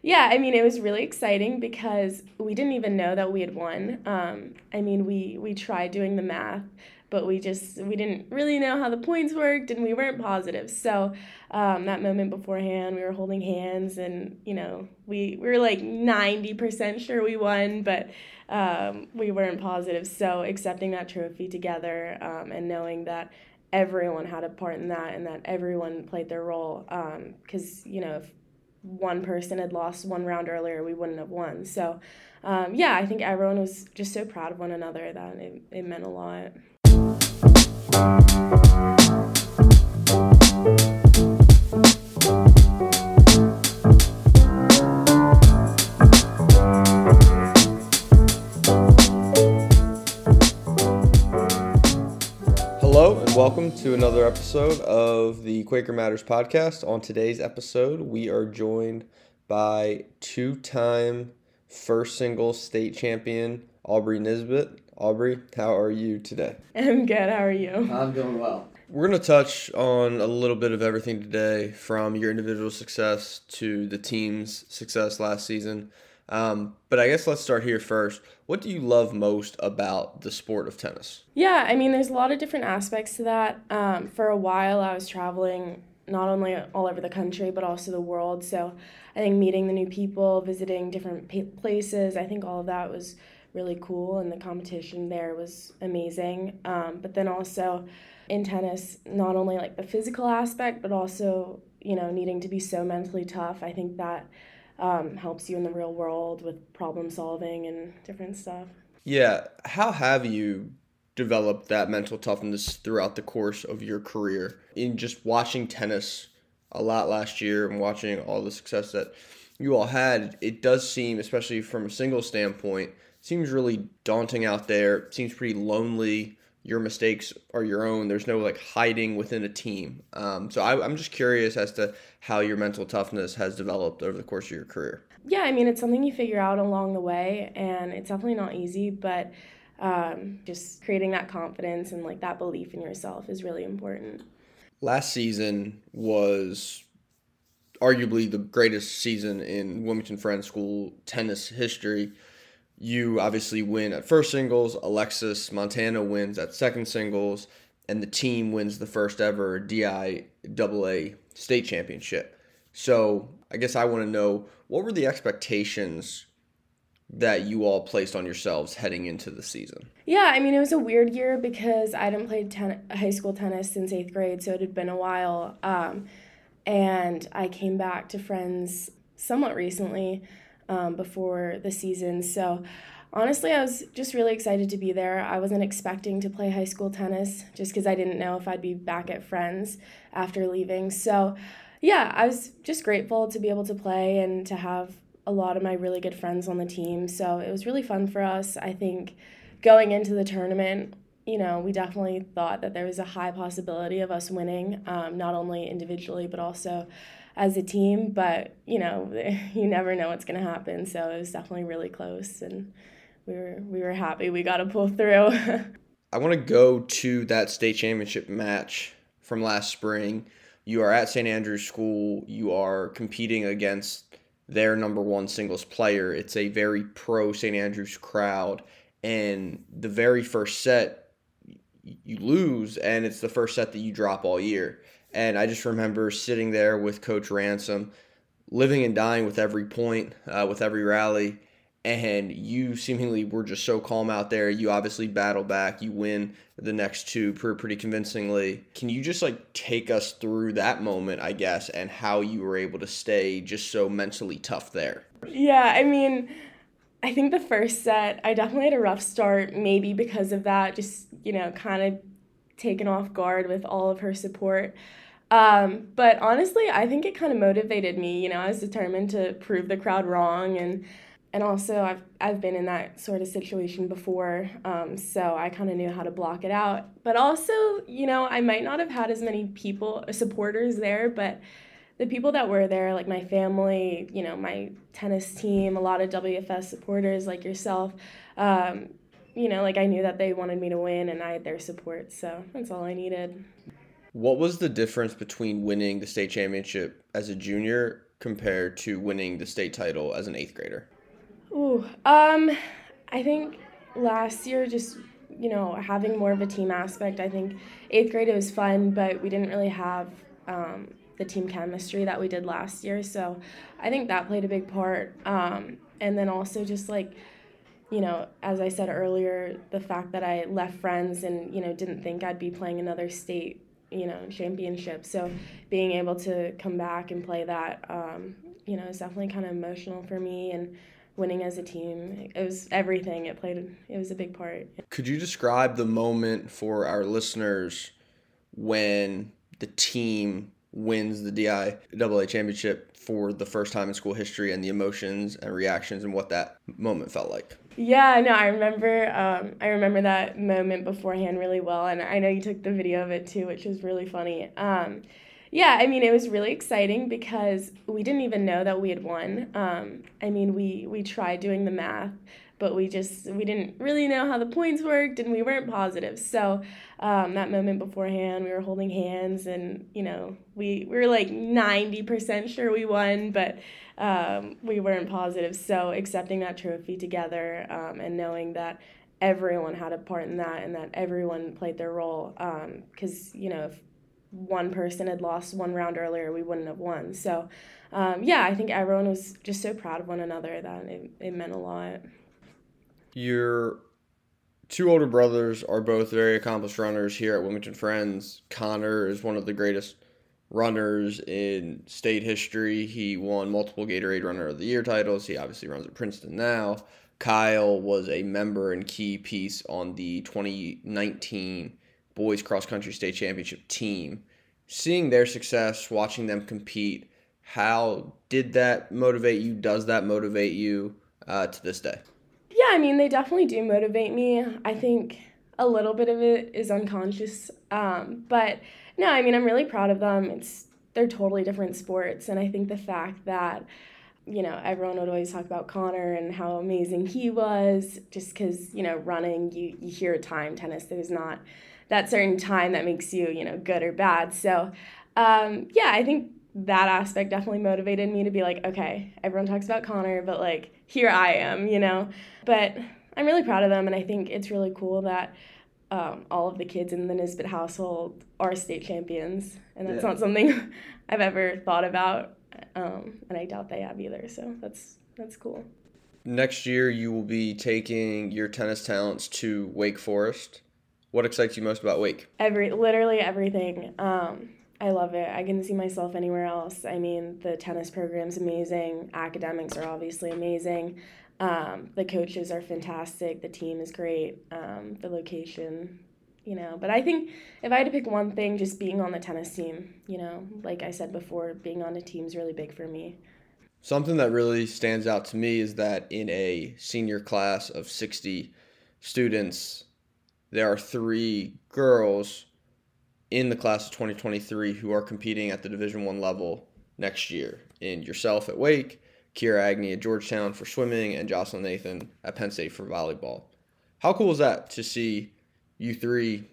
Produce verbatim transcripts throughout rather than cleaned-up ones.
Yeah, I mean, it was really exciting because we didn't even know that we had won. Um, I mean, we, we tried doing the math, but we just, we didn't really know how the points worked, and we weren't positive. So um, that moment beforehand, we were holding hands, and, you know, we, we were like ninety percent sure we won, but um, we weren't positive. So accepting that trophy together um, and knowing that everyone had a part in that and that everyone played their role, because, um, you know, if one person had lost one round earlier, we wouldn't have won. So, um, yeah, I think everyone was just so proud of one another that it, it meant a lot. Hello and welcome to another episode of the Quaker Matters podcast. On today's episode, we are joined by two-time first single state champion Aubrey Nisbet. Aubrey, how are you today? I'm good. How are you? I'm doing well. We're going to touch on a little bit of everything today, from your individual success to the team's success last season. Um, but I guess let's start here first. What do you love most about the sport of tennis? Yeah, I mean, there's a lot of different aspects to that. Um, for a while, I was traveling not only all over the country, but also the world. So I think meeting the new people, visiting different places, I think all of that was really cool, and the competition there was amazing. Um, but then also in tennis, not only like the physical aspect, but also, you know, needing to be so mentally tough. I think that um, helps you in the real world with problem solving and different stuff. Yeah. How have you developed that mental toughness throughout the course of your career, in just watching tennis a lot last year and watching all the success that you all had? It does seem, especially from a single standpoint, seems really daunting out there. Seems pretty lonely. Your mistakes are your own. There's no like hiding within a team. Um, so I, I'm just curious as to how your mental toughness has developed over the course of your career. Yeah, I mean, it's something you figure out along the way, and it's definitely not easy, but um, just creating that confidence and like that belief in yourself is really important. Last season was arguably the greatest season in Wilmington Friends School tennis history. You obviously win at first singles, Alexis Montana wins at second singles, and the team wins the first ever D I A A state championship. So I guess I want to know, what were the expectations that you all placed on yourselves heading into the season? Yeah, I mean, it was a weird year because I hadn't played ten- high school tennis since eighth grade, so it had been a while. Um, and I came back to Friends somewhat recently, Um, before the season. So honestly, I was just really excited to be there. I wasn't expecting to play high school tennis just because I didn't know if I'd be back at Friends after leaving. So yeah, I was just grateful to be able to play and to have a lot of my really good friends on the team. So it was really fun for us. I think going into the tournament, you know, we definitely thought that there was a high possibility of us winning, um, not only individually, but also as a team, but you know, you never know what's going to happen. So it was definitely really close, and we were we were happy we got to pull through. I want to go to that state championship match from last spring. You are at Saint Andrews School. You are competing against their number one singles player. It's a very pro Saint Andrews crowd, and the very first set you lose, and it's the first set that you drop all year. And I just remember sitting there with Coach Ransom, living and dying with every point, uh, with every rally, and you seemingly were just so calm out there. You obviously battle back. You win the next two pretty convincingly. Can you just like take us through that moment, I guess, and how you were able to stay just so mentally tough there? Yeah, I mean, I think the first set, I definitely had a rough start, maybe because of that, just, you know, kind of taken off guard with all of her support. Um, but honestly, I think it kind of motivated me. You know, I was determined to prove the crowd wrong, and and also I've I've been in that sort of situation before, um, so I kind of knew how to block it out. But also, you know, I might not have had as many people, supporters there, but the people that were there, like my family, you know, my tennis team, a lot of W F S supporters like yourself, um, you know, like I knew that they wanted me to win, and I had their support, so that's all I needed. What was the difference between winning the state championship as a junior compared to winning the state title as an eighth grader? Ooh, um, I think last year just, you know, having more of a team aspect. I think eighth grade, it was fun, but we didn't really have um, the team chemistry that we did last year. So I think that played a big part. Um, and then also just like, you know, as I said earlier, the fact that I left Friends and, you know, didn't think I'd be playing another state, you know, championship. So being able to come back and play that, um, you know, is definitely kind of emotional for me. And winning as a team, it was everything. It played, it was a big part. Could you describe the moment for our listeners when the team wins the D I A A championship for the first time in school history, and the emotions and reactions and what that moment felt like? Yeah, no, I remember um, I remember that moment beforehand really well, and I know you took the video of it too, which was really funny. Um, yeah, I mean, it was really exciting because we didn't even know that we had won. Um, I mean, we, we tried doing the math, but we just, we didn't really know how the points worked, and we weren't positive. So um, that moment beforehand, we were holding hands, and, you know, we, we were like ninety percent sure we won, but um, we weren't positive. So accepting that trophy together um, and knowing that everyone had a part in that and that everyone played their role, because, um, you know, if one person had lost one round earlier, we wouldn't have won. So, um, yeah, I think everyone was just so proud of one another that it, it meant a lot. Your two older brothers are both very accomplished runners here at Wilmington Friends. Connor is one of the greatest runners in state history. He won multiple Gatorade Runner of the Year titles. He obviously runs at Princeton now. Kyle was a member and key piece on the twenty nineteen Boys Cross Country State Championship team. Seeing their success, watching them compete, how did that motivate you? Does that motivate you uh, to this day? Yeah, I mean, they definitely do motivate me. I think a little bit of it is unconscious. Um, but no, I mean, I'm really proud of them. It's they're totally different sports. And I think the fact that, you know, everyone would always talk about Connor and how amazing he was, just because, you know, running, you, you hear a time. Tennis, there's not that certain time that makes you, you know, good or bad. So, um, yeah, I think that aspect definitely motivated me to be like, okay, everyone talks about Connor, but like, here I am, you know. But I'm really proud of them, and I think it's really cool that um, all of the kids in the Nisbet household are state champions, and that's yeah. not something I've ever thought about, um, and I doubt they have either, so that's that's cool. Next year, you will be taking your tennis talents to Wake Forest. What excites you most about Wake? Every, literally everything. Um, I love it. I can see myself anywhere else. I mean, the tennis program's amazing. Academics are obviously amazing. Um, the coaches are fantastic. The team is great. Um, the location, you know. But I think if I had to pick one thing, just being on the tennis team, you know. Like I said before, being on a team is really big for me. Something that really stands out to me is that in a senior class of sixty students, there are three girls in the class of twenty twenty-three who are competing at the Division One level next year, in yourself at Wake, Kira Agnew at Georgetown for swimming, and Jocelyn Nathan at Penn State for volleyball. How cool is that to see you three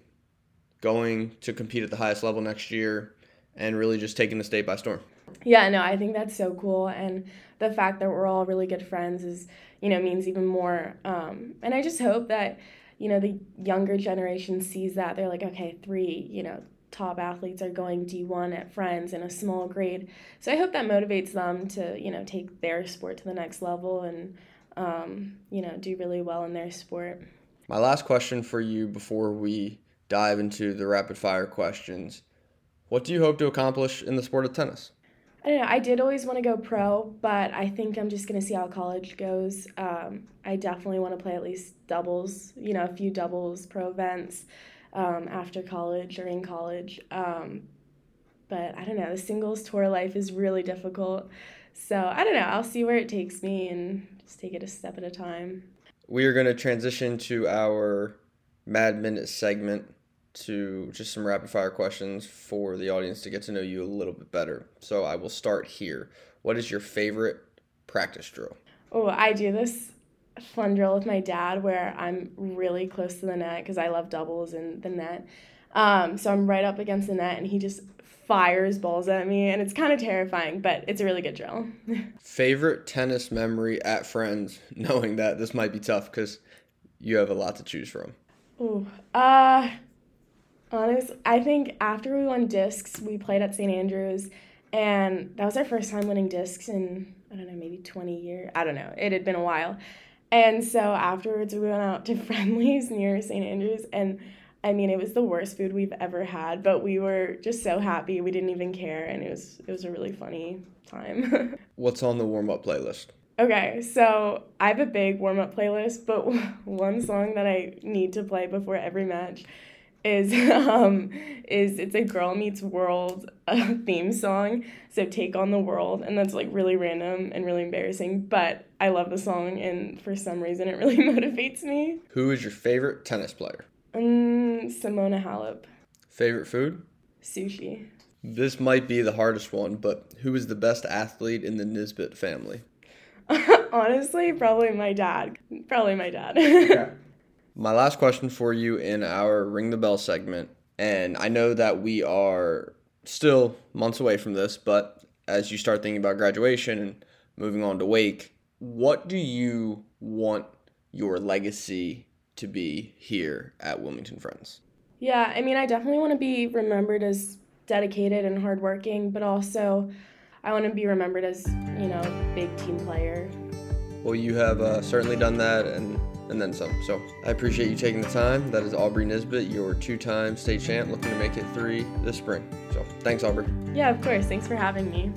going to compete at the highest level next year and really just taking the state by storm? Yeah, no, I think that's so cool. And the fact that we're all really good friends is, you know, means even more. Um, and I just hope that, you know, the younger generation sees that. They're like, okay, three, you know, top athletes are going D one at Friends in a small grade. So I hope that motivates them to, you know, take their sport to the next level and, um, you know, do really well in their sport. My last question for you before we dive into the rapid fire questions. What do you hope to accomplish in the sport of tennis? I don't know. I did always want to go pro, but I think I'm just going to see how college goes. Um, I definitely want to play at least doubles, you know, a few doubles, pro events um, after college or in college. Um, but I don't know. The singles tour life is really difficult. So I don't know. I'll see where it takes me and just take it a step at a time. We are going to transition to our Mad Minute segment, to just some rapid fire questions for the audience to get to know you a little bit better. So I will start here. What is your favorite practice drill? Oh, I do this fun drill with my dad where I'm really close to the net because I love doubles and the net. Um, so I'm right up against the net, and he just fires balls at me, and it's kind of terrifying, but it's a really good drill. Favorite tennis memory at Friends, knowing that this might be tough because you have a lot to choose from. Ooh, uh, honestly, I think after we won discs, we played at Saint Andrews, and that was our first time winning discs in, I don't know, maybe twenty years. I don't know. It had been a while. And so afterwards, we went out to friendlies near Saint Andrews, and I mean, it was the worst food we've ever had, but we were just so happy. We didn't even care, and it was it was a really funny time. What's on the warm-up playlist? Okay, so I have a big warm-up playlist, but one song that I need to play before every match is um is it's a Girl Meets World uh, theme song, so Take on the World, and that's like really random and really embarrassing, but I love the song, and for some reason it really motivates me. Who is your favorite tennis player? Um, Simona Halep. Favorite food? Sushi. This might be the hardest one, but who is the best athlete in the Nisbet family? Honestly, probably my dad. Probably my dad. Yeah. My last question for you in our Ring the Bell segment, and I know that we are still months away from this, but as you start thinking about graduation and moving on to Wake, what do you want your legacy to be here at Wilmington Friends? Yeah, I mean, I definitely want to be remembered as dedicated and hardworking, but also I want to be remembered as, you know, a big team player. Well, you have uh, certainly done that and, and then some. So I appreciate you taking the time. That is Aubrey Nisbet, your two-time state champ, looking to make it three this spring. So thanks, Aubrey. Yeah, of course. Thanks for having me.